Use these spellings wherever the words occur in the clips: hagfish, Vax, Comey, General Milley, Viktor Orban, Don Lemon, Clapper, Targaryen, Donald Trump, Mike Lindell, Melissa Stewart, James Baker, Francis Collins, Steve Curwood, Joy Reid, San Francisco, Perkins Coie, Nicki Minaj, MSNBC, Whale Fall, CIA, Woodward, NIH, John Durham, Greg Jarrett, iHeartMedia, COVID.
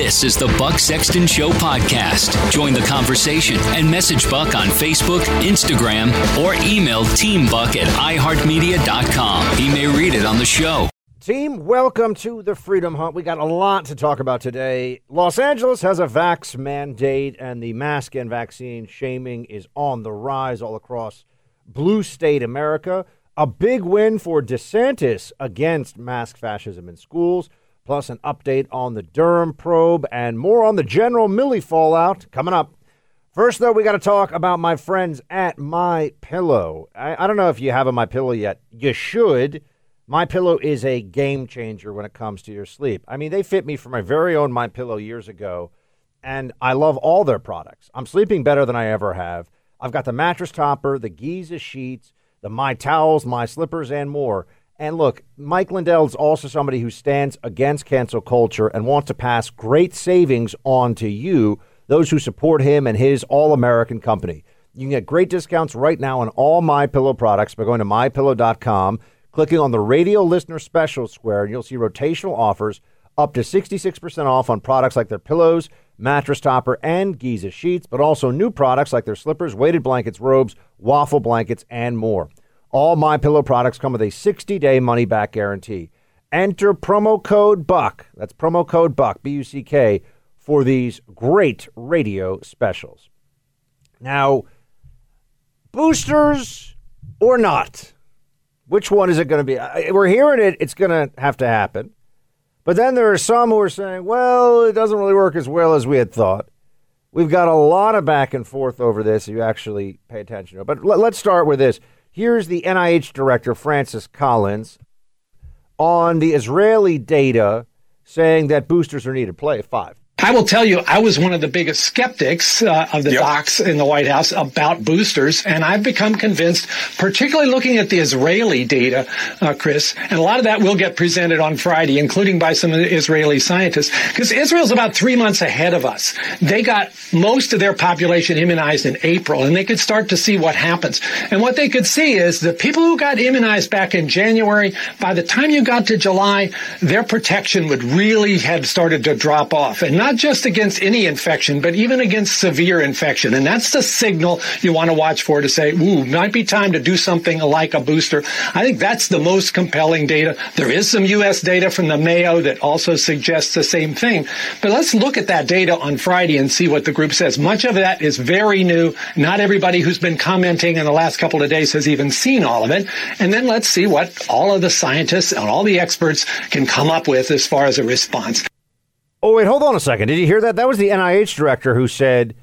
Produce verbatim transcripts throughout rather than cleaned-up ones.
This is the Buck Sexton Show podcast. Join the conversation and message Buck on Facebook, Instagram, or email teambuck at iHeartMedia dot com. He may read it on the show. Team, welcome to the Freedom Hunt. We got a lot to talk about today. Los Angeles has a vax mandate, and the mask and vaccine shaming is on the rise all across blue state America. A big win for DeSantis against mask fascism in schools, plus an update on the Durham probe and more on the General Milley fallout coming up. First, though, we got to talk about my friends at MyPillow. I, I don't know if you have a MyPillow yet. You should. MyPillow is a game changer when it comes to your sleep. I mean, they fit me for my very own MyPillow years ago, and I love all their products. I'm sleeping better than I ever have. I've got the mattress topper, the Giza sheets, the My Towels, My Slippers, and more. And look, Mike Lindell is also somebody who stands against cancel culture and wants to pass great savings on to you, those who support him and his all-American company. You can get great discounts right now on all MyPillow products by going to my pillow dot com, clicking on the Radio Listener Special square, and you'll see rotational offers up to sixty-six percent off on products like their pillows, mattress topper, and Giza sheets, but also new products like their slippers, weighted blankets, robes, waffle blankets, and more. All MyPillow products come with a sixty-day money-back guarantee. Enter promo code BUCK. That's promo code BUCK, B U C K, for these great radio specials. Now, boosters or not, which one is it going to be? We're hearing it. It's going to have to happen. But then there are some who are saying, well, it doesn't really work as well as we had thought. We've got a lot of back and forth over this if you actually pay attention to it. But let's start with this. Here's the N I H director, Francis Collins, on the Israeli data saying that boosters are needed. Play five. I will tell you, I was one of the biggest skeptics uh, of the yep. docs in the White House about boosters, and I've become convinced, particularly looking at the Israeli data, uh, Chris, and a lot of that will get presented on Friday, including by some Israeli scientists, because Israel's about three months ahead of us. They got most of their population immunized in April, and they could start to see what happens. And what they could see is the people who got immunized back in January, by the time you got to July, their protection would really have started to drop off, and not Not just against any infection, but even against severe infection. And that's the signal you want to watch for to say, ooh, might be time to do something like a booster. I think that's the most compelling data. There is some U S data from the Mayo that also suggests the same thing. But let's look at that data on Friday and see what the group says. Much of that is very new. Not everybody who's been commenting in the last couple of days has even seen all of it. And then let's see what all of the scientists and all the experts can come up with as far as a response. Oh, wait, hold on a second. Did you hear that? That was the N I H director who said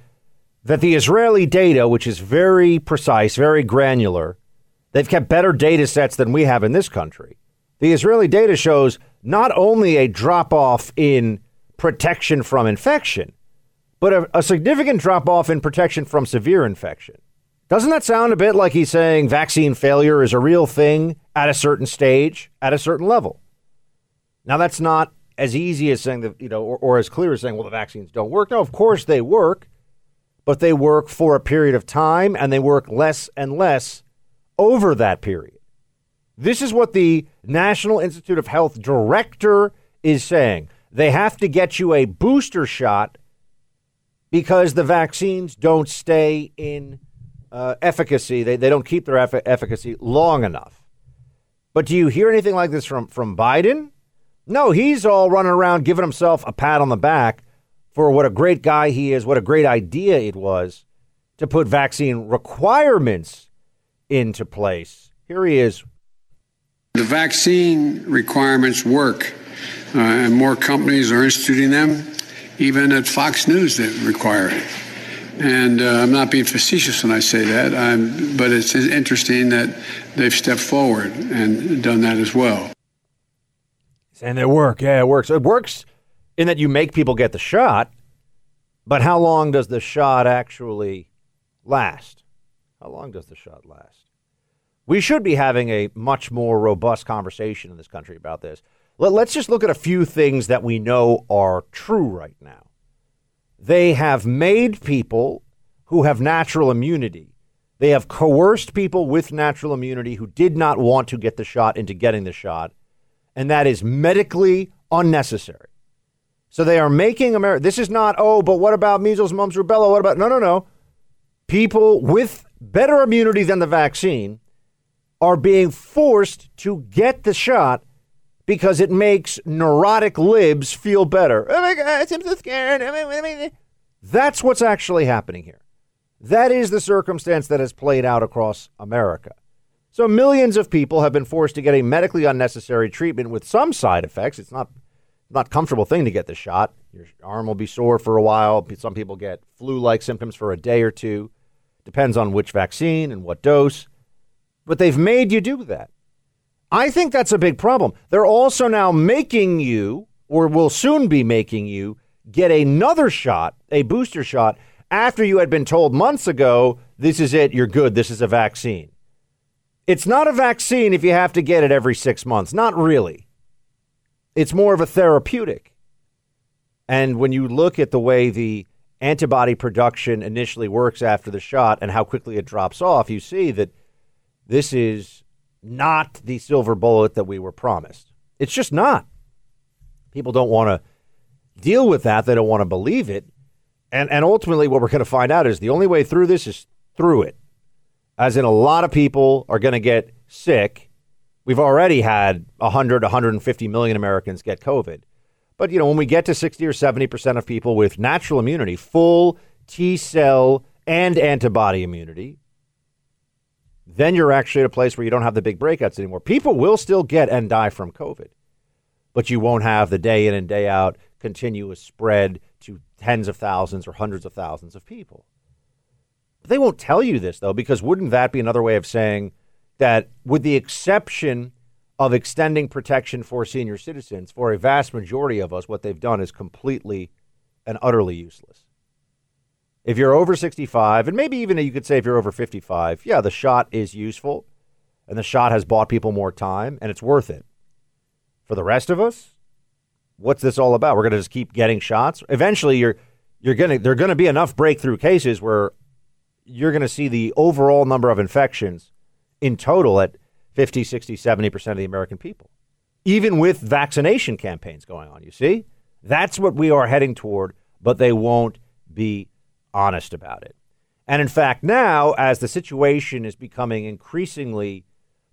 that the Israeli data, which is very precise, very granular, they've kept better data sets than we have in this country. The Israeli data shows not only a drop off in protection from infection, but a, a significant drop off in protection from severe infection. Doesn't that sound a bit like he's saying vaccine failure is a real thing at a certain stage, at a certain level? Now, that's not as easy as saying that, you know, or, or as clear as saying, well, the vaccines don't work. No, of course they work, but they work for a period of time and they work less and less over that period. This is what the National Institute of Health director is saying. They have to get you a booster shot because the vaccines don't stay in uh, efficacy. They, they don't keep their eff- efficacy long enough. But do you hear anything like this from, from Biden? No, he's all running around giving himself a pat on the back for what a great guy he is, what a great idea it was to put vaccine requirements into place. Here he is. The vaccine requirements work, uh, and more companies are instituting them. Even at Fox News, they require it. And uh, I'm not being facetious when I say that, I'm, but it's interesting that they've stepped forward and done that as well. And they work. Yeah, it works. It works in that you make people get the shot. But how long does the shot actually last? How long does the shot last? We should be having a much more robust conversation in this country about this. Let's just look at a few things that we know are true right now. They have made people who have natural immunity. They have coerced people with natural immunity who did not want to get the shot into getting the shot. And that is medically unnecessary. So they are making America. This is not, oh, but what about measles, mumps, rubella? What about? No, no, no. People with better immunity than the vaccine are being forced to get the shot because it makes neurotic libs feel better. Oh, my God, I'm so scared. That's what's actually happening here. That is the circumstance that has played out across America. So millions of people have been forced to get a medically unnecessary treatment with some side effects. It's not not comfortable thing to get the shot. Your arm will be sore for a while. Some people get flu-like symptoms for a day or two. Depends on which vaccine and what dose. But they've made you do that. I think that's a big problem. They're also now making you, or will soon be making you, get another shot, a booster shot, after you had been told months ago, this is it, you're good, this is a vaccine. It's not a vaccine if you have to get it every six months. Not really. It's more of a therapeutic. And when you look at the way the antibody production initially works after the shot and how quickly it drops off, you see that this is not the silver bullet that we were promised. It's just not. People don't want to deal with that. They don't want to believe it. And and ultimately what we're going to find out is the only way through this is through it. As in, a lot of people are going to get sick. We've already had one hundred, one hundred fifty million Americans get COVID. But, you know, when we get to sixty or seventy percent of people with natural immunity, full T-cell and antibody immunity, then you're actually at a place where you don't have the big breakouts anymore. People will still get and die from COVID, but you won't have the day in and day out continuous spread to tens of thousands or hundreds of thousands of people. But they won't tell you this, though, because wouldn't that be another way of saying that with the exception of extending protection for senior citizens, for a vast majority of us, what they've done is completely and utterly useless. If you're over sixty-five, and maybe even you could say if you're over fifty-five, yeah, the shot is useful, and the shot has bought people more time, and it's worth it. For the rest of us, what's this all about? We're going to just keep getting shots. Eventually, you're you're going to there are going to be enough breakthrough cases where you're going to see the overall number of infections in total at fifty, sixty, seventy percent of the American people, even with vaccination campaigns going on. You see, that's what we are heading toward, but they won't be honest about it. And in fact, now, as the situation is becoming increasingly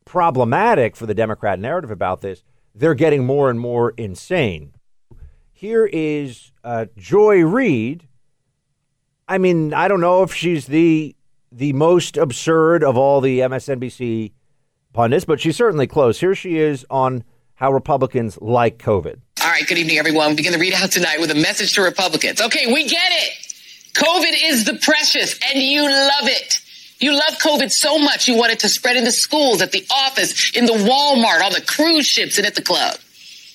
problematic for the Democrat narrative about this, they're getting more and more insane. Here is uh, Joy Reid. I mean, I don't know if she's the the most absurd of all the M S N B C pundits, but she's certainly close. Here she is on how Republicans like COVID. All right. Good evening, everyone. We begin the readout tonight with a message to Republicans. OK, we get it. COVID is the precious, and you love it. You love COVID so much you want it to spread in the schools, at the office, in the Walmart, on the cruise ships, and at the club.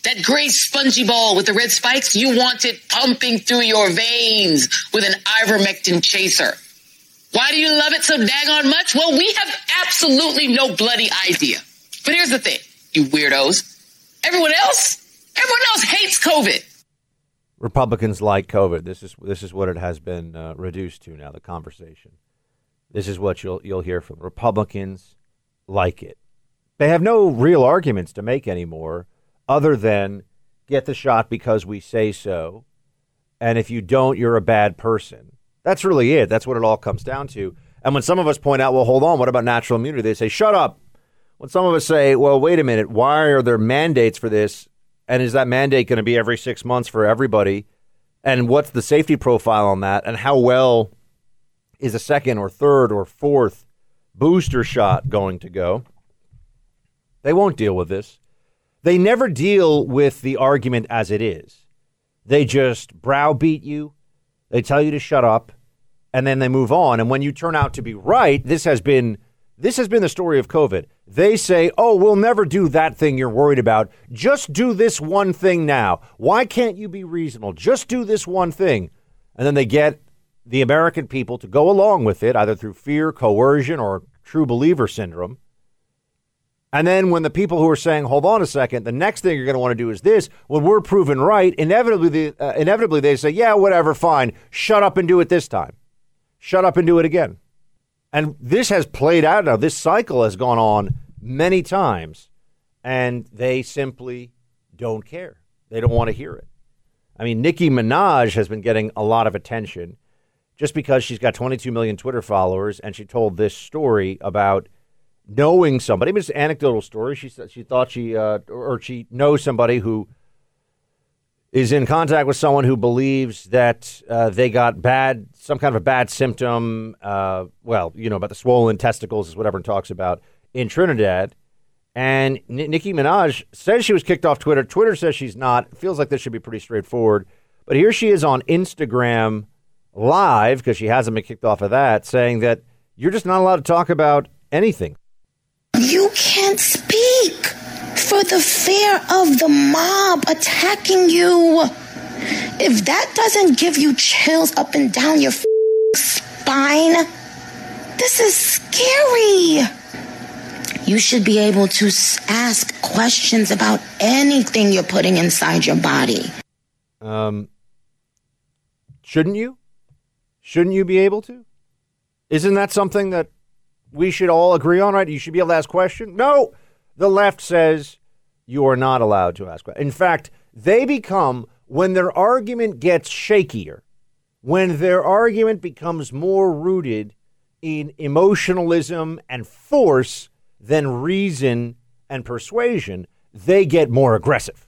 That gray spongy ball with the red spikes, you want it pumping through your veins with an ivermectin chaser. Why do you love it so daggone much? Well, we have absolutely no bloody idea. But here's the thing, you weirdos. Everyone else, everyone else hates COVID. Republicans like COVID. This is this is what it has been uh, reduced to now, the conversation. This is what you'll you'll hear from Republicans like it. They have no real arguments to make anymore other than get the shot because we say so. And if you don't, you're a bad person. That's really it. That's what it all comes down to. And when some of us point out, well, hold on, what about natural immunity? They say, shut up. When some of us say, well, wait a minute, why are there mandates for this? And is that mandate going to be every six months for everybody? And what's the safety profile on that? And how well is a second or third or fourth booster shot going to go? They won't deal with this. They never deal with the argument as it is. They just browbeat you. They tell you to shut up, and then they move on. And when you turn out to be right, this has been This has been the story of COVID. They say, oh, we'll never do that thing you're worried about. Just do this one thing now. Why can't you be reasonable? Just do this one thing. And then they get the American people to go along with it, either through fear, coercion, or true believer syndrome. And then when the people who are saying, hold on a second, the next thing you're going to want to do is this, when we're proven right, inevitably, the, uh, inevitably they say, yeah, whatever, fine. Shut up and do it this time. Shut up and do it again. And this has played out now. This cycle has gone on many times, and they simply don't care. They don't want to hear it. I mean, Nicki Minaj has been getting a lot of attention just because she's got twenty-two million Twitter followers, and she told this story about knowing somebody. I mean, it's an anecdotal story. She said she thought she uh, or she knows somebody who is in contact with someone who believes that uh, they got bad, some kind of a bad symptom. Uh, well, you know, about the swollen testicles is what everyone talks about in Trinidad. And N- Nicki Minaj says she was kicked off Twitter. Twitter says she's not. Feels like this should be pretty straightforward. But here she is on Instagram Live, because she hasn't been kicked off of that, saying that you're just not allowed to talk about anything. You can't speak for the fear of the mob attacking you. If that doesn't give you chills up and down your f- spine, this is scary. You should be able to ask questions about anything you're putting inside your body. Um, shouldn't you? Shouldn't you be able to? Isn't that something that we should all agree on, right? You should be able to ask questions. No, the left says you are not allowed to ask questions. In fact, they become, when their argument gets shakier, when their argument becomes more rooted in emotionalism and force than reason and persuasion, they get more aggressive.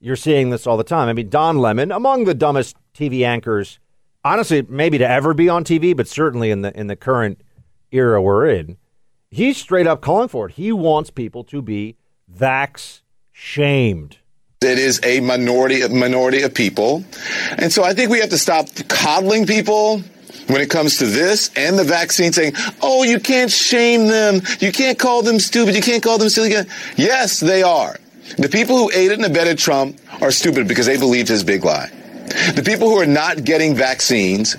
You're seeing this all the time. I mean, Don Lemon, among the dumbest T V anchors, honestly, maybe to ever be on T V, but certainly in the in the current era we're in, he's straight up calling for it. He wants people to be vax shamed. It is a minority of minority of people. And so I think we have to stop coddling people when it comes to this and the vaccine, saying, oh, you can't shame them. You can't call them stupid. You can't call them silly. Yes, they are. The people who aided and abetted Trump are stupid because they believed his big lie. The people who are not getting vaccines,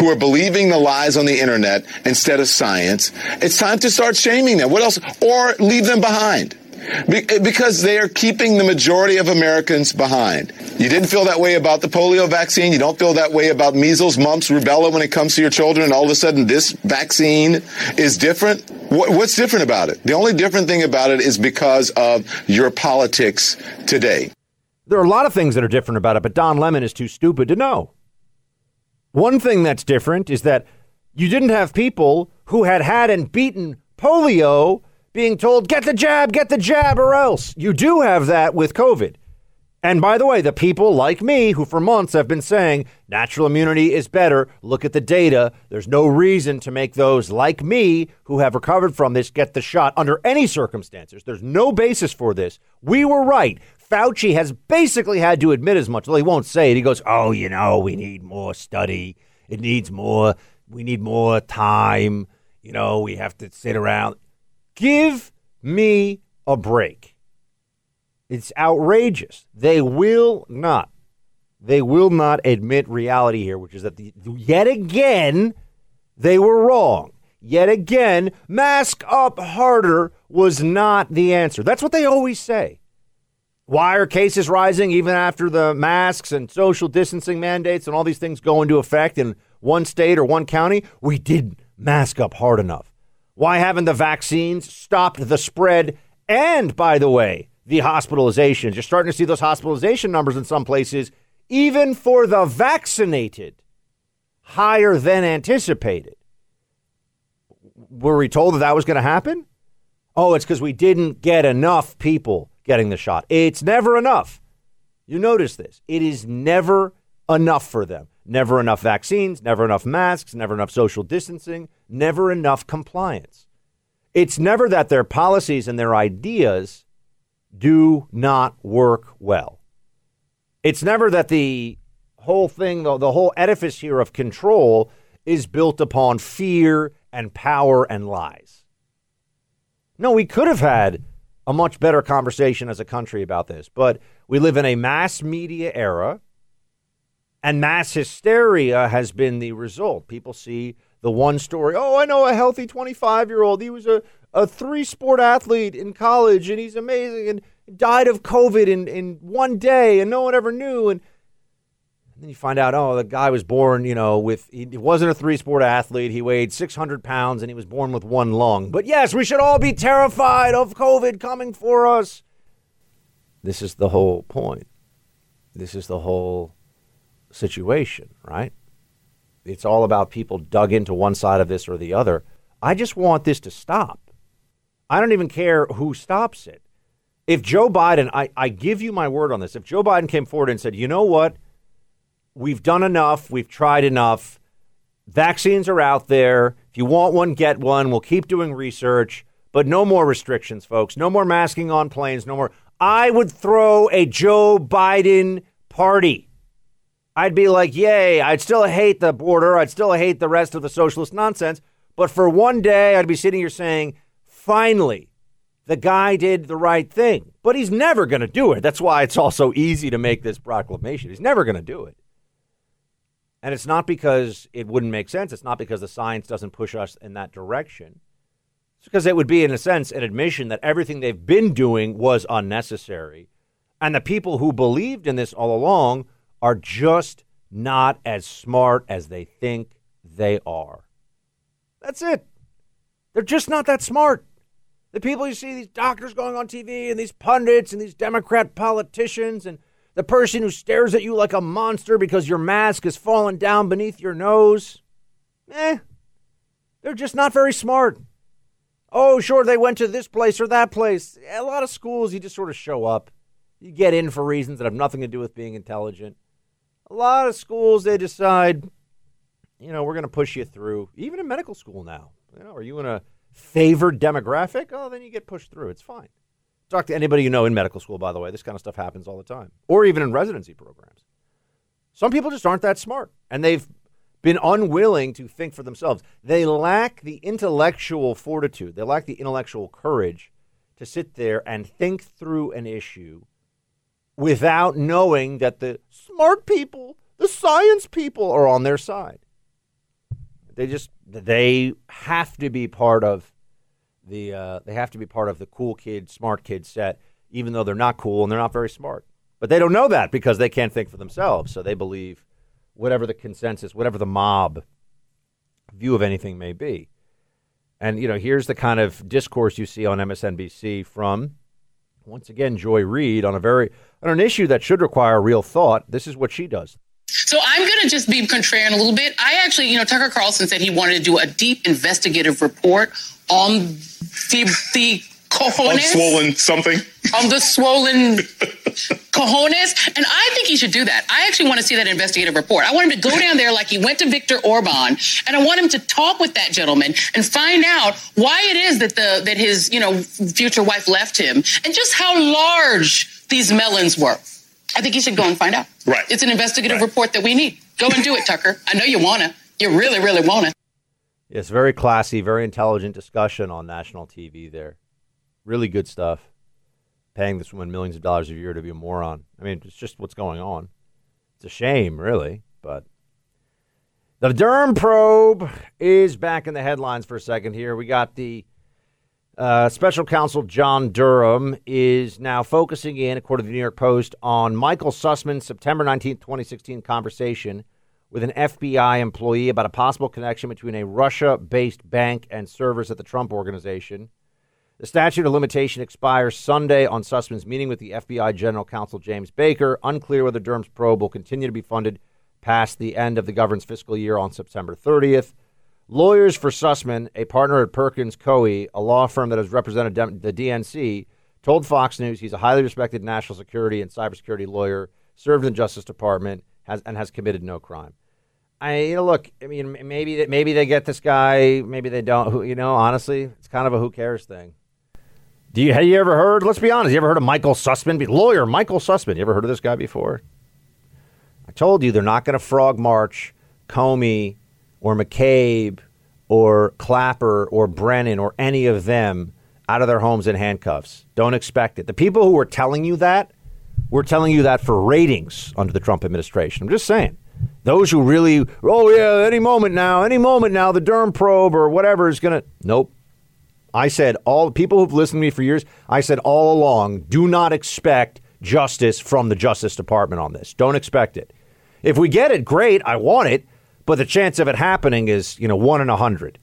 who are believing the lies on the internet instead of science, it's time to start shaming them. What else? Or leave them behind. Be- because they are keeping the majority of Americans behind. You didn't feel that way about the polio vaccine. You don't feel that way about measles, mumps, rubella when it comes to your children. And all of a sudden, this vaccine is different. What- what's different about it? The only different thing about it is because of your politics today. There are a lot of things that are different about it, but Don Lemon is too stupid to know. One thing that's different is that you didn't have people who had had and beaten polio being told, get the jab, get the jab or else. You do have that with COVID. And by the way, the people like me who for months have been saying natural immunity is better. Look at the data. There's no reason to make those like me who have recovered from this get the shot under any circumstances. There's no basis for this. We were right. Fauci has basically had to admit as much. Well, he won't say it. He goes, oh, you know, we need more study. It needs more. We need more time. You know, we have to sit around. Give me a break. It's outrageous. They will not. They will not admit reality here, which is that the, yet again, they were wrong. Yet again, mask up harder was not the answer. That's what they always say. Why are cases rising even after the masks and social distancing mandates and all these things go into effect in one state or one county? We didn't mask up hard enough. Why haven't the vaccines stopped the spread? And by the way, the hospitalizations. You're starting to see those hospitalization numbers in some places, even for the vaccinated, higher than anticipated. Were we told that that was going to happen? Oh, it's because we didn't get enough people getting the shot. It's never enough. You notice this. It is never enough for them. Never enough vaccines, never enough masks, never enough social distancing, never enough compliance. It's never that their policies and their ideas do not work well. It's never that the whole thing, the, the whole edifice here of control is built upon fear and power and lies. No, we could have had a much better conversation as a country about this, but we live in a mass media era, and mass hysteria has been the result. People see the one story. Oh, I know a healthy twenty-five-year-old. He was a, a three-sport athlete in college, and he's amazing, and died of COVID in, in one day, and no one ever knew. And, and then you find out, oh, the guy was born, you know, with, he wasn't a three-sport athlete. He weighed six hundred pounds, and he was born with one lung. But yes, we should all be terrified of COVID coming for us. This is the whole point. This is the whole situation, right? It's all about people dug into one side of this or the other. I just want this to stop. I don't even care who stops it. If Joe Biden, I, I give you my word on this, if Joe Biden came forward and said, you know what, we've done enough, we've tried enough, vaccines are out there, if you want one, get one, we'll keep doing research, but no more restrictions, folks, no more masking on planes, no more. I would throw a Joe Biden party. I'd be like, yay, I'd still hate the border, I'd still hate the rest of the socialist nonsense, but for one day I'd be sitting here saying, finally, the guy did the right thing, but he's never going to do it. That's why it's also easy to make this proclamation. He's never going to do it. And it's not because it wouldn't make sense. It's not because the science doesn't push us in that direction. It's because it would be, in a sense, an admission that everything they've been doing was unnecessary. And the people who believed in this all along are just not as smart as they think they are. That's it. They're just not that smart. The people you see, these doctors going on T V and these pundits and these Democrat politicians and the person who stares at you like a monster because your mask is falling down beneath your nose. Eh, they're just not very smart. Oh, sure, they went to this place or that place. A lot of schools, you just sort of show up. You get in for reasons that have nothing to do with being intelligent. A lot of schools, they decide, you know, we're going to push you through. Even in medical school now. You know, are you in a favored demographic? Oh, then you get pushed through. It's fine. Talk to anybody you know in medical school, by the way. This kind of stuff happens all the time, or even in residency programs. Some people just aren't that smart, and they've been unwilling to think for themselves. They lack the intellectual fortitude. They lack the intellectual courage to sit there and think through an issue without knowing that the smart people, the science people, are on their side. They just, they have to be part of the, uh, they have to be part of the cool kid, smart kid set, even though they're not cool and they're not very smart. But they don't know that because they can't think for themselves. So they believe whatever the consensus, whatever the mob view of anything may be. And, you know, here's the kind of discourse you see on M S N B C from, once again, Joy Reid on a very, on an issue that should require real thought. This is what she does. So I'm going to just be contrarian a little bit. I actually, you know, Tucker Carlson said he wanted to do a deep investigative report on the, the cojones. On swollen something. On the swollen cojones. And I think he should do that. I actually want to see that investigative report. I want him to go down there like he went to Viktor Orban. And I want him to talk with that gentleman and find out why it is that the that his, you know, future wife left him and just how large these melons were. I think you should go and find out. Right. It's an investigative right. report that we need. Go and do it, Tucker. I know you want to. You really, really want to. It's very classy, very intelligent discussion on national T V there. Really good stuff. Paying this woman millions of dollars a year to be a moron. I mean, it's just what's going on. It's a shame, really. But the Durham probe is back in the headlines for a second here. We got the Uh, special counsel John Durham is now focusing in, according to the New York Post, on Michael Sussmann's September nineteenth, twenty sixteen conversation with an F B I employee about a possible connection between a Russia-based bank and servers at the Trump Organization. The statute of limitation expires Sunday on Sussmann's meeting with the F B I General Counsel James Baker. Unclear whether Durham's probe will continue to be funded past the end of the government's fiscal year on September thirtieth. Lawyers for Sussmann, a partner at Perkins Coie, a law firm that has represented the D N C, told Fox News he's a highly respected national security and cybersecurity lawyer, served in the Justice Department, has and has committed no crime. I you know, look, I mean, maybe maybe they get this guy, maybe they don't. Who, you know, honestly, it's kind of a who cares thing. Do you have you ever heard? Let's be honest. You ever heard of Michael Sussmann? Lawyer Michael Sussmann. You ever heard of this guy before? I told you they're not going to frog march Comey or McCabe, or Clapper, or Brennan, or any of them out of their homes in handcuffs. Don't expect it. The people who were telling you that were telling you that for ratings under the Trump administration. I'm just saying. Those who really, oh, yeah, any moment now, any moment now, the Durham probe or whatever is going to. Nope. I said all people who've listened to me for years, I said all along, do not expect justice from the Justice Department on this. Don't expect it. If we get it, great. I want it. But the chance of it happening is, you know, one in a hundred.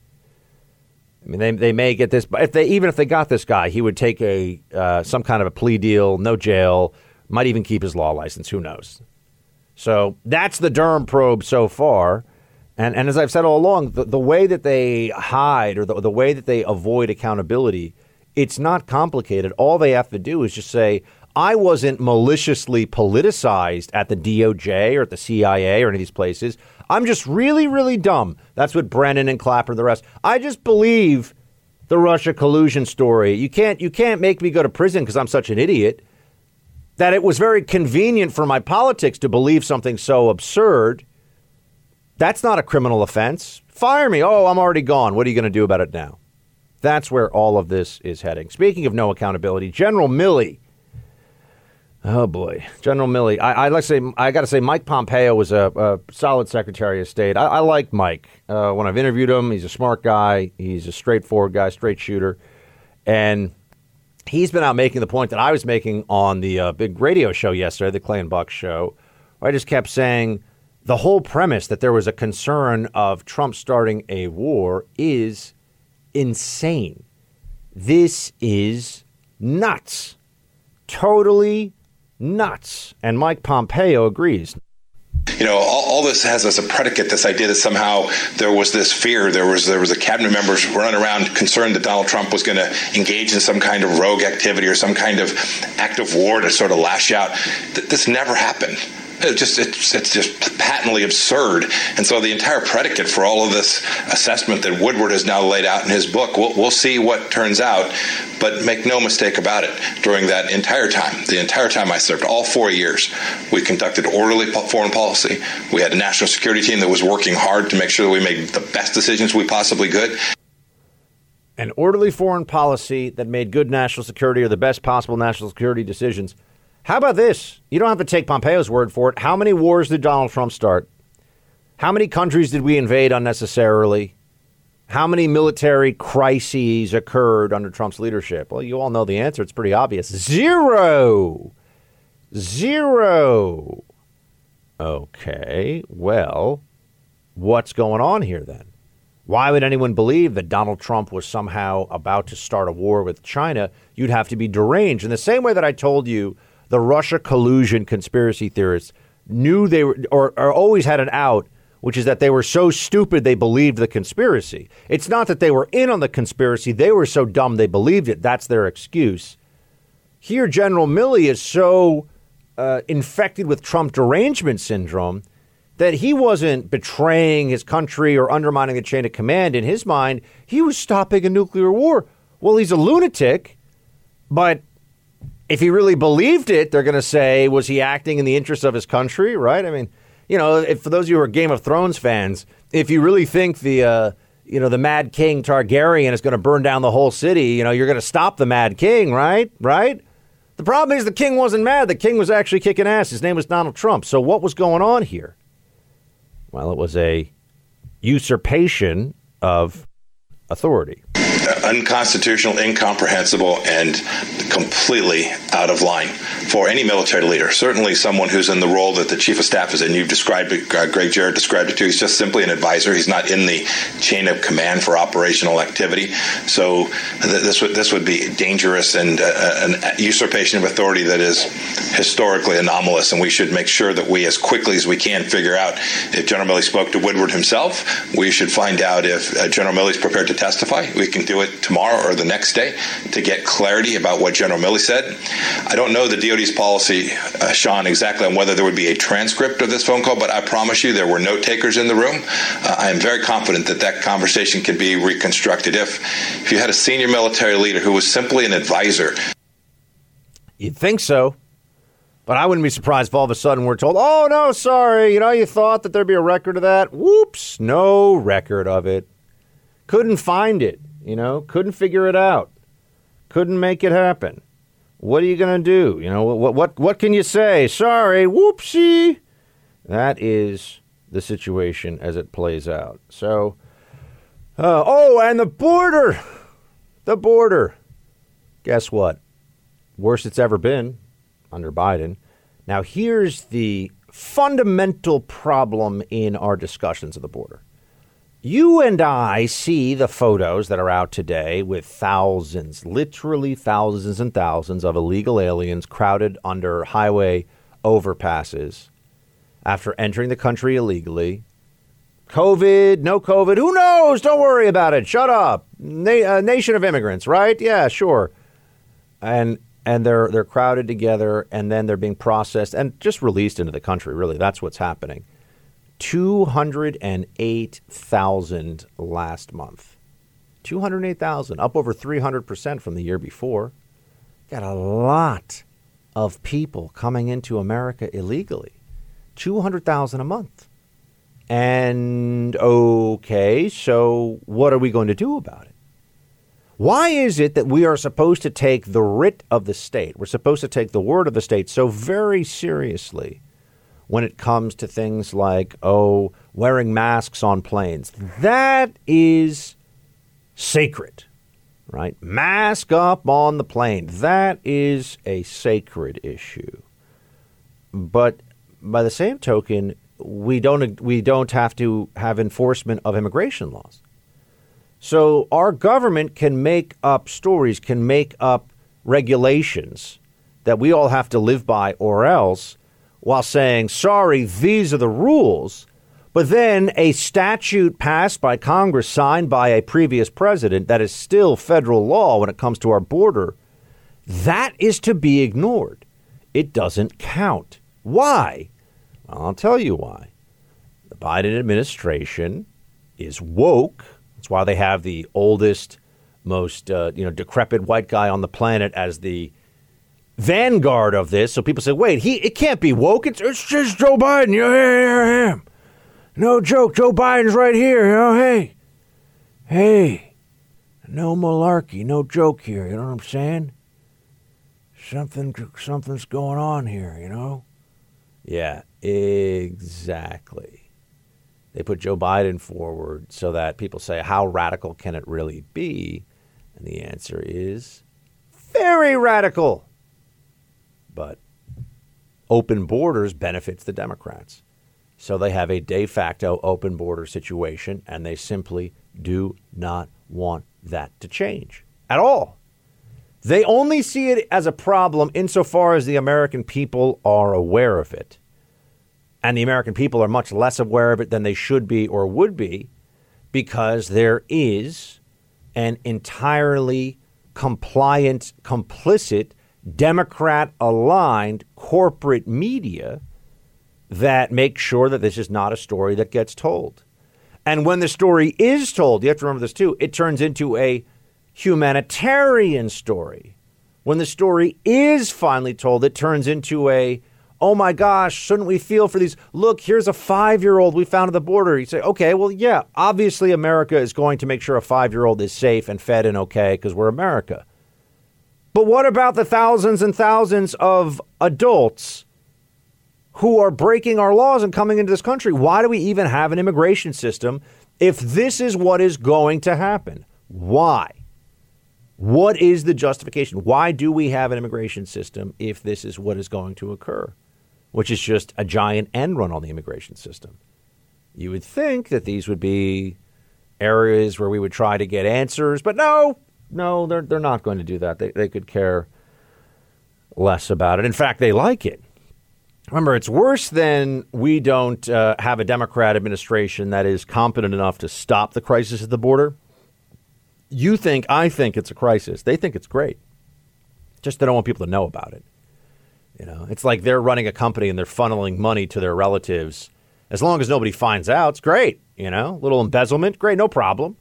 I mean, they they may get this, but if they even if they got this guy, he would take a uh, some kind of a plea deal, no jail, Might even keep his law license. Who knows? So that's the Durham probe so far. And and as I've said all along, the, the way that they hide or the, the way that they avoid accountability, it's not complicated. All they have to do is just say, I wasn't maliciously politicized at the D O J or at the C I A or any of these places. I'm just really, really dumb. That's what Brennan and Clapper and the rest. I just believe the Russia collusion story. You can't you can't make me go to prison because I'm such an idiot that it was very convenient for my politics to believe something so absurd. That's not a criminal offense. Fire me. Oh, I'm already gone. What are you going to do about it now? That's where all of this is heading. Speaking of no accountability, General Milley. Oh, boy. General Milley. I, I like to say, I got to say, Mike Pompeo was a, a solid Secretary of State. I, I like Mike. Uh, when I've interviewed him, he's a smart guy. He's a straightforward guy, straight shooter. And he's been out making the point that I was making on the uh, big radio show yesterday, the Clay and Buck show, where I just kept saying the whole premise that there was a concern of Trump starting a war is insane. This is nuts. Totally nuts. And Mike Pompeo agrees. You know, all, all this has as a predicate this idea that somehow there was this fear, there was there was a cabinet members running around concerned that Donald Trump was going to engage in some kind of rogue activity or some kind of act of war to sort of lash out. Th- this never happened. It just it's, it's just patently absurd. And so the entire predicate for all of this assessment that Woodward has now laid out in his book, we'll, we'll see what turns out. But make no mistake about it, during that entire time, the entire time I served, all four years, we conducted orderly foreign policy. We had a national security team that was working hard to make sure that we made the best decisions we possibly could. An orderly foreign policy that made good national security or the best possible national security decisions. How about this? You don't have to take Pompeo's word for it. How many wars did Donald Trump start? How many countries did we invade unnecessarily? How many military crises occurred under Trump's leadership? Well, you all know the answer. It's pretty obvious. Zero. Zero. Okay, well, what's going on here then? Why would anyone believe that Donald Trump was somehow about to start a war with China? You'd have to be deranged. In the same way that I told you, the Russia collusion conspiracy theorists knew they were or, or always had an out, which is that they were so stupid they believed the conspiracy. It's not that they were in on the conspiracy. They were so dumb they believed it. That's their excuse. Here, General Milley is so uh, infected with Trump derangement syndrome that he wasn't betraying his country or undermining the chain of command. In his mind, he was stopping a nuclear war. Well, he's a lunatic, but if he really believed it, they're going to say, was he acting in the interests of his country? Right. I mean, you know, if, for those of you who are Game of Thrones fans, if you really think the, uh, you know, the Mad King Targaryen is going to burn down the whole city, you know, you're going to stop the Mad King. Right. Right. The problem is the king wasn't mad. The king was actually kicking ass. His name was Donald Trump. So what was going on here? Well, it was a usurpation of authority. Unconstitutional, incomprehensible, and completely out of line for any military leader. Certainly someone who's in the role that the chief of staff is in. You've described it, uh, Greg Jarrett described it too. He's just simply an advisor. He's not in the chain of command for operational activity. So th- this would this would be dangerous and uh, an usurpation of authority that is historically anomalous. And we should make sure that we, as quickly as we can, figure out if General Milley spoke to Woodward himself. We should find out if uh, General Milley's prepared to testify. We can do it tomorrow or the next day to get clarity about what General Milley said. I don't know the D O D's policy, uh, Sean, exactly on whether there would be a transcript of this phone call, but I promise you there were note takers in the room. Uh, I am very confident that that conversation can be reconstructed if, if you had a senior military leader who was simply an advisor. You'd think so, but I wouldn't be surprised if all of a sudden we're told, oh, no, sorry, you know, you thought that there'd be a record of that. Whoops, no record of it. Couldn't find it. You know, couldn't figure it out. Couldn't make it happen. What are you going to do? You know, what what what can you say? Sorry. Whoopsie. That is the situation as it plays out. So. Uh, oh, and the border. The border. Guess what? Worst it's ever been under Biden. Now, here's the fundamental problem in our discussions of the border. You and I see the photos that are out today with thousands, literally thousands and thousands of illegal aliens crowded under highway overpasses after entering the country illegally. COVID, no COVID, who knows? Don't worry about it. Shut up. Na- uh, nation of immigrants, right? Yeah, sure. And and they're they're crowded together, and then they're being processed and just released into the country. Really, that's what's happening. two hundred eight thousand last month, two hundred eight thousand, up over three hundred percent from the year before. Got a lot of people coming into America illegally, two hundred thousand a month. And OK, so what are we going to do about it? Why is it that we are supposed to take the writ of the state? We're supposed to take the word of the state so very seriously when it comes to things like, oh, wearing masks on planes. That is sacred, right? Mask up on the plane. That is a sacred issue. But by the same token, we don't we don't have to have enforcement of immigration laws. So our government can make up stories, can make up regulations that we all have to live by or else, while saying, sorry, these are the rules. But then a statute passed by Congress, signed by a previous president, that is still federal law when it comes to our border, that is to be ignored. It doesn't count. Why? Well, I'll tell you why. The Biden administration is woke. That's why they have the oldest, most uh, you know, decrepit white guy on the planet as the vanguard of this. So people say, wait, he it can't be woke. It's, it's just Joe Biden. Yeah, yeah, yeah, yeah. No joke. Joe Biden's right here. You know, hey, hey, no malarkey, no joke here. You know what I'm saying? Something, something's going on here, you know? Yeah, exactly. They put Joe Biden forward so that people say, how radical can it really be? And the answer is very radical. But open borders benefits the Democrats. So they have a de facto open border situation, and they simply do not want that to change at all. They only see it as a problem insofar as the American people are aware of it. And the American people are much less aware of it than they should be or would be, because there is an entirely compliant, complicit, Democrat-aligned corporate media that make sure that this is not a story that gets told. And when the story is told, you have to remember this too, it turns into a humanitarian story. When the story is finally told, it turns into a, oh my gosh, shouldn't we feel for these? Look, here's a five-year-old we found at the border. You say, okay, well, yeah, obviously America is going to make sure a five-year-old is safe and fed and okay because we're America. But what about the thousands and thousands of adults who are breaking our laws and coming into this country? Why do we even have an immigration system if this is what is going to happen? Why? What is the justification? Why do we have an immigration system if this is what is going to occur, which is just a giant end run on the immigration system? You would think that these would be areas where we would try to get answers, but no. No, they're they're not going to do that. They they could care less about it. In fact, they like it. Remember, it's worse than we don't uh, have a Democrat administration that is competent enough to stop the crisis at the border. You think, I think it's a crisis. They think it's great. Just they don't want people to know about it. You know, it's like they're running a company and they're funneling money to their relatives. As long as nobody finds out, it's great. You know, little embezzlement. Great. No problem.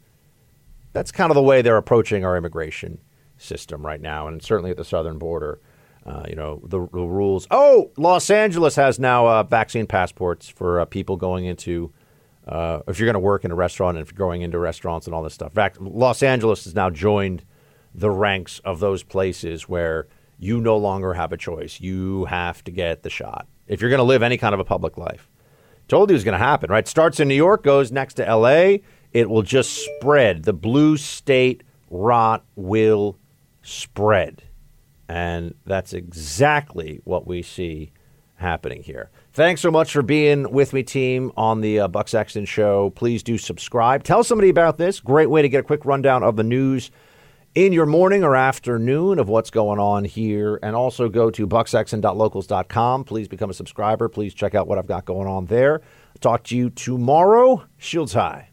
That's kind of the way they're approaching our immigration system right now. And certainly at the southern border, uh, you know, the, the rules. Oh, Los Angeles has now uh, vaccine passports for uh, people going into uh, if you're going to work in a restaurant and if you're going into restaurants and all this stuff. In fact, Los Angeles has now joined the ranks of those places where you no longer have a choice. You have to get the shot if you're going to live any kind of a public life. Told you it was going to happen, right? Starts in New York, goes next to L A It will just spread. The blue state rot will spread. And that's exactly what we see happening here. Thanks so much for being with me, team, on the uh, Buck Sexton Show. Please do subscribe. Tell somebody about this. Great way to get a quick rundown of the news in your morning or afternoon of what's going on here. And also go to buck sexton dot locals dot com. Please become a subscriber. Please check out what I've got going on there. Talk to you tomorrow. Shields high.